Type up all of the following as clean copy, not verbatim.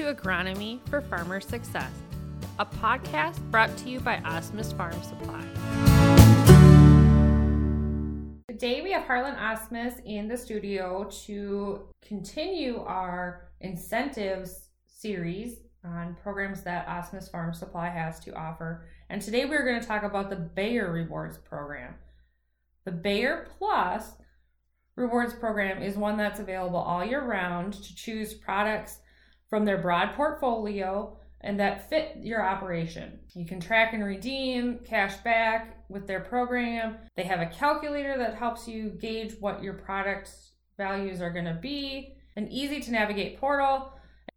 to Agronomy for Farmer Success, a podcast brought to you by Asmus Farm Supply. Today we have Harlan Asmus in the studio to continue our incentives series on programs that Asmus Farm Supply has to offer. And today we're going to talk about the Bayer Rewards Program. The Bayer Plus Rewards Program is one that's available all year round to choose products from their broad portfolio and that fit your operation. You can track and redeem cash back with their program. They have a calculator that helps you gauge what your product's values are going to be, an easy to navigate portal,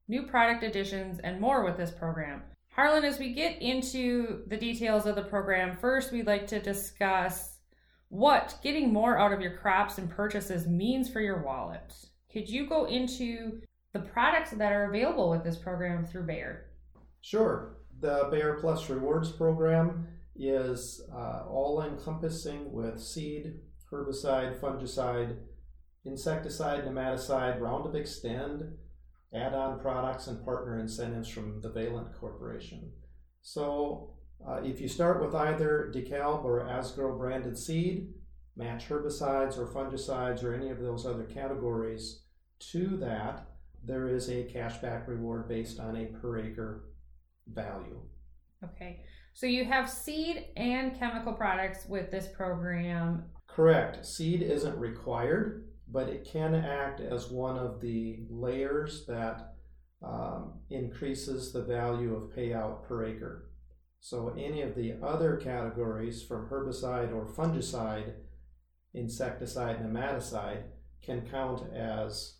new product additions, and more with this program. Harlan, as we get into the details of the program, first we'd like to discuss what getting more out of your crops and purchases means for your wallet. Could you go into the products that are available with this program through Bayer? Sure. The Bayer Plus Rewards Program is all-encompassing with seed, herbicide, fungicide, insecticide, nematicide, Roundup Xtend, add-on products, and partner incentives from the Valent Corporation. So if you start with either DeKalb or Asgrow branded seed, match herbicides or fungicides or any of those other categories to that, there is a cashback reward based on a per acre value. Okay, so you have seed and chemical products with this program. Correct. Seed isn't required, but it can act as one of the layers that increases the value of payout per acre. So any of the other categories from herbicide or fungicide, insecticide, nematicide can count as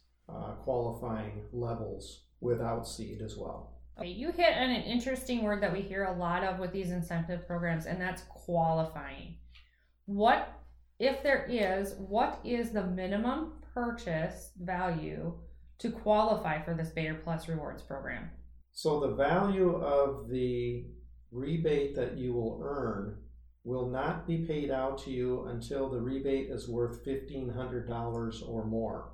qualifying levels without seed as well. Okay, you hit an interesting word that we hear a lot of with these incentive programs, and that's qualifying. What, if there is, what is the minimum purchase value to qualify for this Bayer Plus Rewards program? So the value of the rebate that you will earn will not be paid out to you until the rebate is worth $1,500 or more.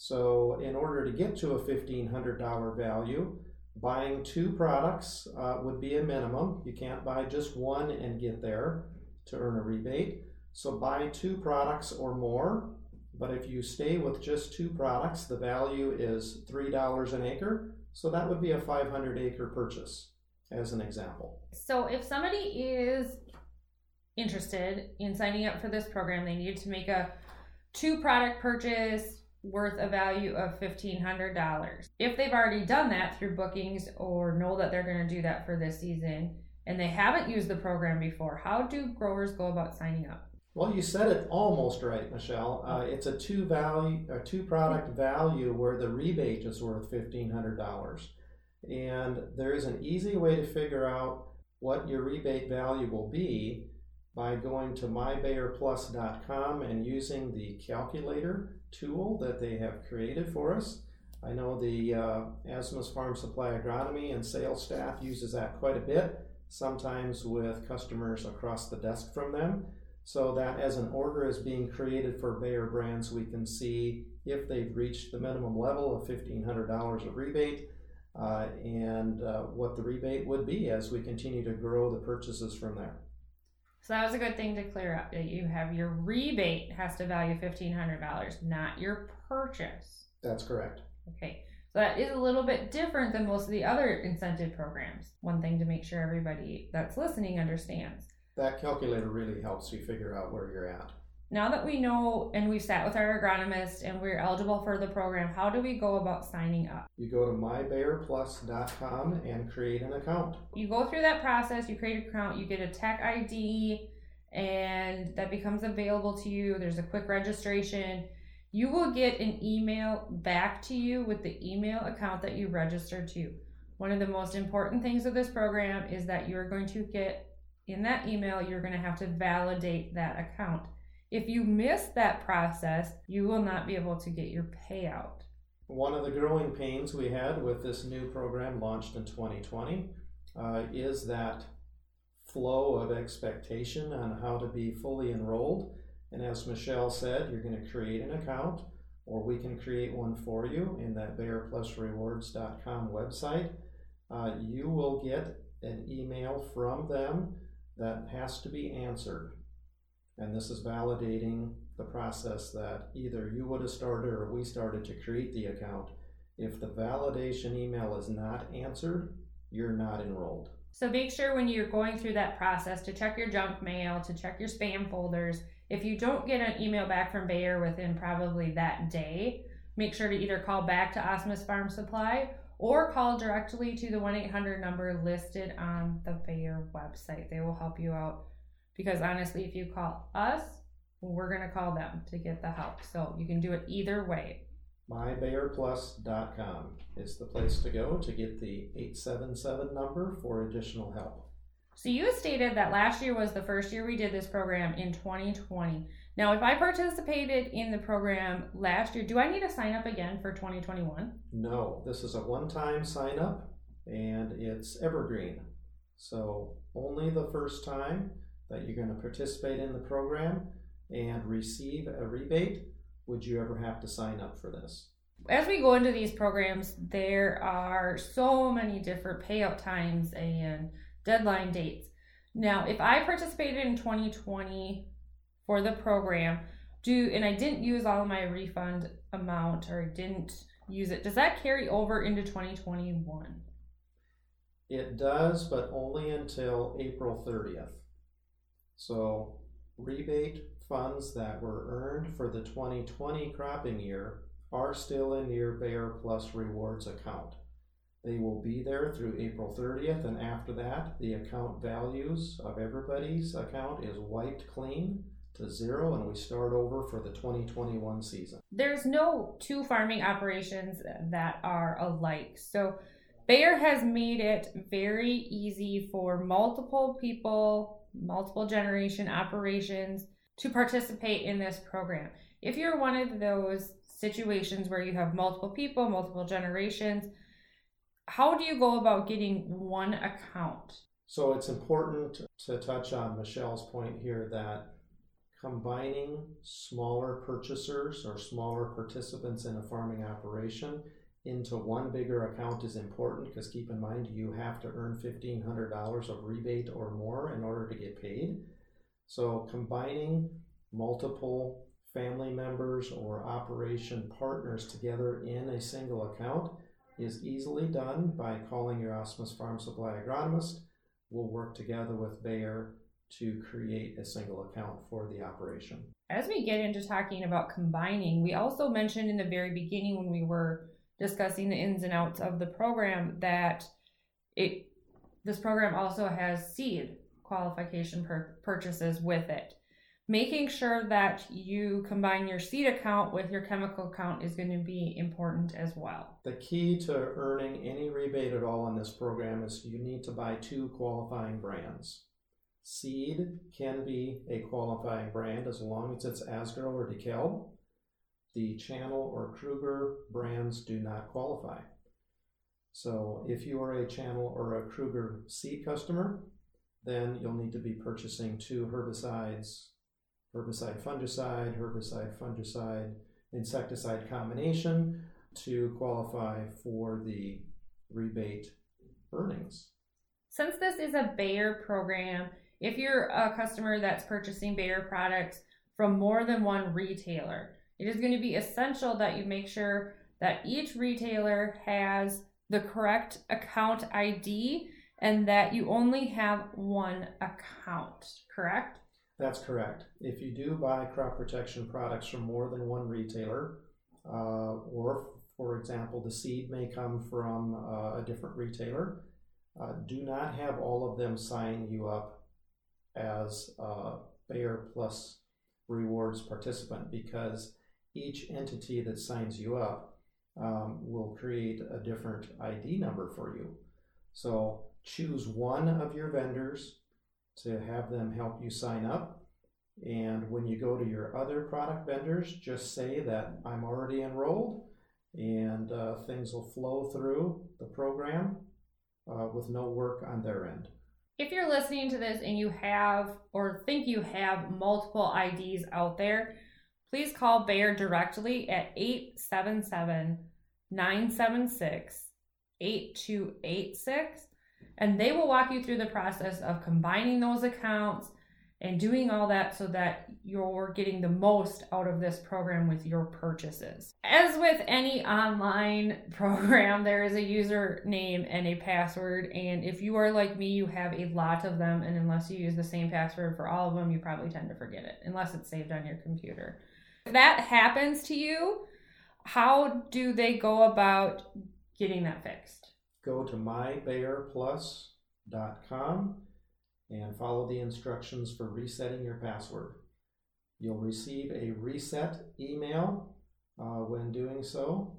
So in order to get to a $1,500 value, buying two products would be a minimum. You can't buy just one and get there to earn a rebate. So buy two products or more, but if you stay with just two products, the value is $3 an acre. So that would be a 500 acre purchase, as an example. So if somebody is interested in signing up for this program, they need to make a two product purchase worth a value of $1,500. If they've already done that through bookings or know that they're going to do that for this season and they haven't used the program before, how do growers go about signing up? Well, you said it almost right, Michelle. It's a two product value where the rebate is worth $1,500. And there is an easy way to figure out what your rebate value will be by going to mybayerplus.com and using the calculator tool that they have created for us. I know the Asmus Farm Supply Agronomy and sales staff uses that quite a bit, sometimes with customers across the desk from them, so that as an order is being created for Bayer brands, we can see if they've reached the minimum level of $1,500 of rebate, and what the rebate would be as we continue to grow the purchases from there. So that was a good thing to clear up, that you have your rebate has to value $1,500, not your purchase. That's correct. Okay, so that is a little bit different than most of the other incentive programs. One thing to make sure everybody that's listening understands. That calculator really helps you figure out where you're at. Now that we know and we've sat with our agronomist and we're eligible for the program, how do we go about signing up? You go to mybayerplus.com and create an account. You go through that process, you create an account, you get a tech ID, and that becomes available to you. There's a quick registration. You will get an email back to you with the email account that you registered to. One of the most important things of this program is that you're going to get, in that email, you're going to have to validate that account. If you miss that process, you will not be able to get your payout. One of the growing pains we had with this new program launched in 2020 is that flow of expectation on how to be fully enrolled. And as Michelle said, you're going to create an account. or we can create one for you in that BayerPlusRewards.com website. You will get an email from them that has to be answered. And this is validating the process that either you would have started or we started to create the account. If the validation email is not answered, you're not enrolled. So make sure when you're going through that process to check your junk mail, to check your spam folders. If you don't get an email back from Bayer within probably that day, make sure to either call back to Asmus Farm Supply or call directly to the 1-800 number listed on the Bayer website. They will help you out, because honestly, if you call us, we're going to call them to get the help. So you can do it either way. mybayerplus.com is the place to go to get the 877 number for additional help. So you stated that last year was the first year we did this program in 2020. Now, if I participated in the program last year, do I need to sign up again for 2021? No, this is a one-time sign up and it's evergreen. So only the first time that you're going to participate in the program and receive a rebate would you ever have to sign up for this. As we go into these programs, there are so many different payout times and deadline dates. Now, if I participated in 2020 for the program, and I didn't use all of my refund amount, or didn't use it, does that carry over into 2021? It does, but only until April 30th. So rebate funds that were earned for the 2020 cropping year are still in your Bayer Plus Rewards account. They will be there through April 30th, and after that, the account values of everybody's account is wiped clean to zero, and we start over for the 2021 season. There's no two farming operations that are alike. So Bayer has made it very easy for multiple people, multiple generation operations to participate in this program. If you're one of those situations where you have multiple people, multiple generations, how do you go about getting one account? So it's important to touch on Michelle's point here that combining smaller purchasers or smaller participants in a farming operation into one bigger account is important, because keep in mind you have to earn $1,500 of rebate or more in order to get paid. So combining multiple family members or operation partners together in a single account is easily done by calling your Asmus Farm Supply agronomist. We'll work together with Bayer to create a single account for the operation. As we get into talking about combining, we also mentioned in the very beginning when we were discussing the ins and outs of the program that this program also has seed qualification purchases with it. Making sure that you combine your seed account with your chemical account is going to be important as well. The key to earning any rebate at all in this program is you need to buy two qualifying brands. Seed can be a qualifying brand as long as it's Asgrow or DeKalb. The Channel or Kruger brands do not qualify. So if you are a Channel or a Kruger seed customer, then you'll need to be purchasing two herbicides, herbicide, fungicide, insecticide combination to qualify for the rebate earnings. Since this is a Bayer program, if you're a customer that's purchasing Bayer products from more than one retailer, it is going to be essential that you make sure that each retailer has the correct account ID and that you only have one account, correct? That's correct. If you do buy crop protection products from more than one retailer, or for example, the seed may come from a different retailer, do not have all of them sign you up as a Bayer Plus Rewards participant, because each entity that signs you up will create a different ID number for you. So choose one of your vendors to have them help you sign up. And when you go to your other product vendors, just say that I'm already enrolled, and things will flow through the program with no work on their end. If you're listening to this and you have, or think you have, multiple IDs out there, please call Bayer directly at 877-976-8286, and they will walk you through the process of combining those accounts and doing all that so that you're getting the most out of this program with your purchases. As with any online program, there is a username and a password, and if you are like me, you have a lot of them, and unless you use the same password for all of them, you probably tend to forget it, unless it's saved on your computer. If that happens to you, how do they go about getting that fixed? Go to mybayerplus.com and follow the instructions for resetting your password. You'll receive a reset email when doing so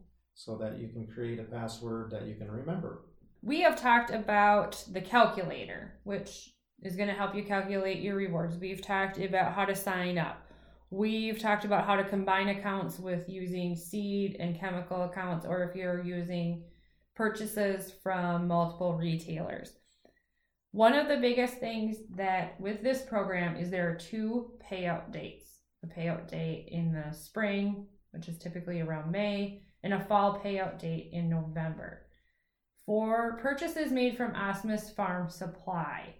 that you can create a password that you can remember. We have talked about the calculator, which is going to help you calculate your rewards. We've talked about how to sign up. We've talked about how to combine accounts with using seed and chemical accounts, or if you're using purchases from multiple retailers. One of the biggest things that with this program is there are two payout dates. A payout date in the spring, which is typically around May, and a fall payout date in November. For purchases made from Asmus Farm Supply,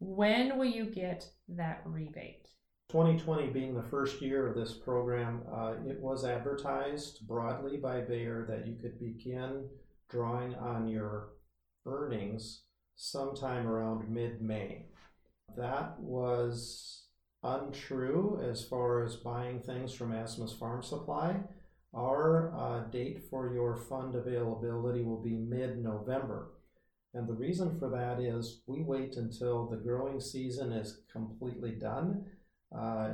when will you get that rebate? 2020 being the first year of this program, it was advertised broadly by Bayer that you could begin drawing on your earnings sometime around mid-May. That was untrue as far as buying things from Asmus Farm Supply. Our date for your fund availability will be mid-November. And the reason for that is we wait until the growing season is completely done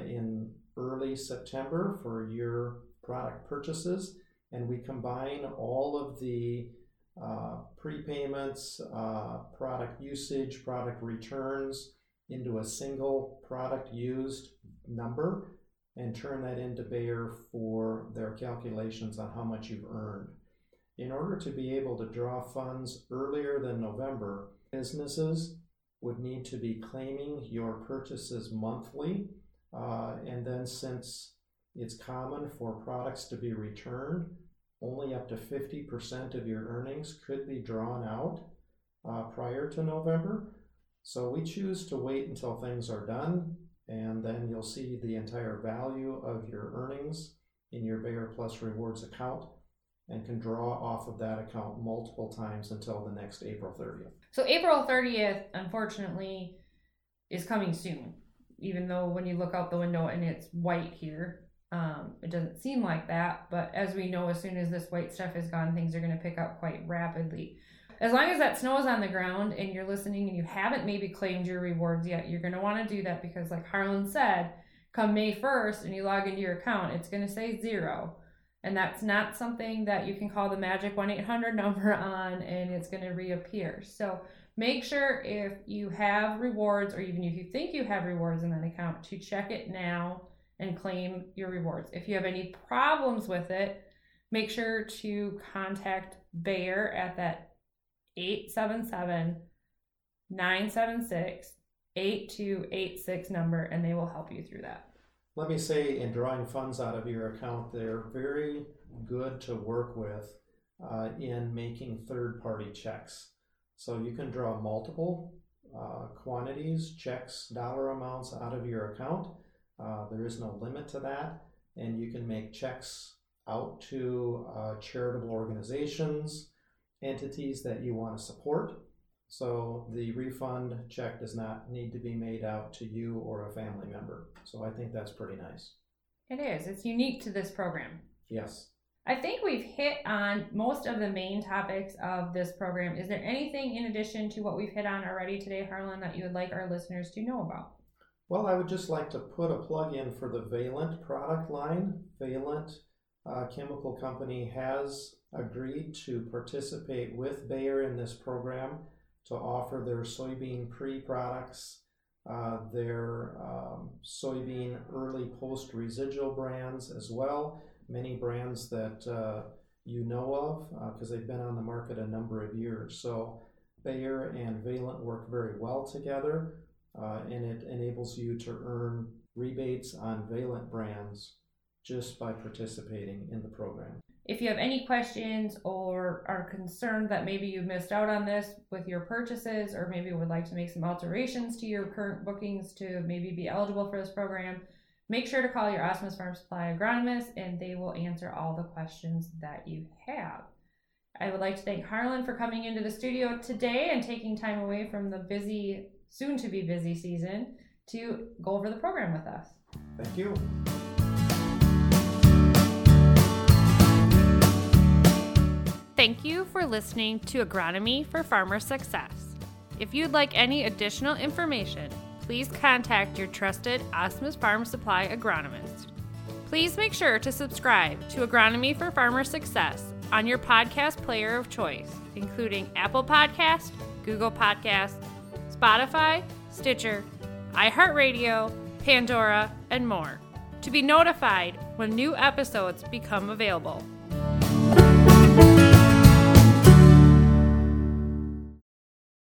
in early September for your product purchases, and we combine all of the prepayments, product usage, product returns into a single product used number and turn that into Bayer for their calculations on how much you've earned. In order to be able to draw funds earlier than November, businesses would need to be claiming your purchases monthly, and then since it's common for products to be returned, only up to 50% of your earnings could be drawn out prior to November. So we choose to wait until things are done, and then you'll see the entire value of your earnings in your Bayer Plus Rewards account and can draw off of that account multiple times until the next April 30th. So April 30th, unfortunately, is coming soon, even though when you look out the window and it's white here. It doesn't seem like that, but as we know, as soon as this white stuff is gone, things are going to pick up quite rapidly. As long as that snow is on the ground and you're listening and you haven't maybe claimed your rewards yet, you're going to want to do that because, like Harlan said, come May 1st and you log into your account, it's going to say zero. And that's not something that you can call the magic 1-800 number on and it's going to reappear. So make sure if you have rewards, or even if you think you have rewards in that account, to check it now and claim your rewards. If you have any problems with it, make sure to contact Bayer at that 877-976-8286 number, and they will help you through that. Let me say, in drawing funds out of your account, they're very good to work with in making third-party checks. So you can draw multiple quantities, checks, dollar amounts out of your account. There is no limit to that, and you can make checks out to charitable organizations, entities that you want to support. So the refund check does not need to be made out to you or a family member. So I think that's pretty nice. It is. It's unique to this program. Yes. I think we've hit on most of the main topics of this program. Is there anything in addition to what we've hit on already today, Harlan, that you would like our listeners to know about? Well, I would just like to put a plug in for the Valent product line. Valent Chemical Company has agreed to participate with Bayer in this program to offer their soybean pre-products, their soybean early post-residual brands as well. Many brands that you know of because they've been on the market a number of years. So Bayer and Valent work very well together. And it enables you to earn rebates on Valent brands just by participating in the program. If you have any questions or are concerned that maybe you missed out on this with your purchases, or maybe would like to make some alterations to your current bookings to maybe be eligible for this program, make sure to call your Asmus Farm Supply agronomist and they will answer all the questions that you have. I would like to thank Harlan for coming into the studio today and taking time away from the busy, soon to be busy season to go over the program with us. Thank you. Thank you for listening to Agronomy for Farmer Success. If you'd like any additional information, please contact your trusted Asmus Farm Supply agronomist. Please make sure to subscribe to Agronomy for Farmer Success on your podcast player of choice, including Apple Podcasts, Google Podcasts, Spotify, Stitcher, iHeartRadio, Pandora, and more, to be notified when new episodes become available.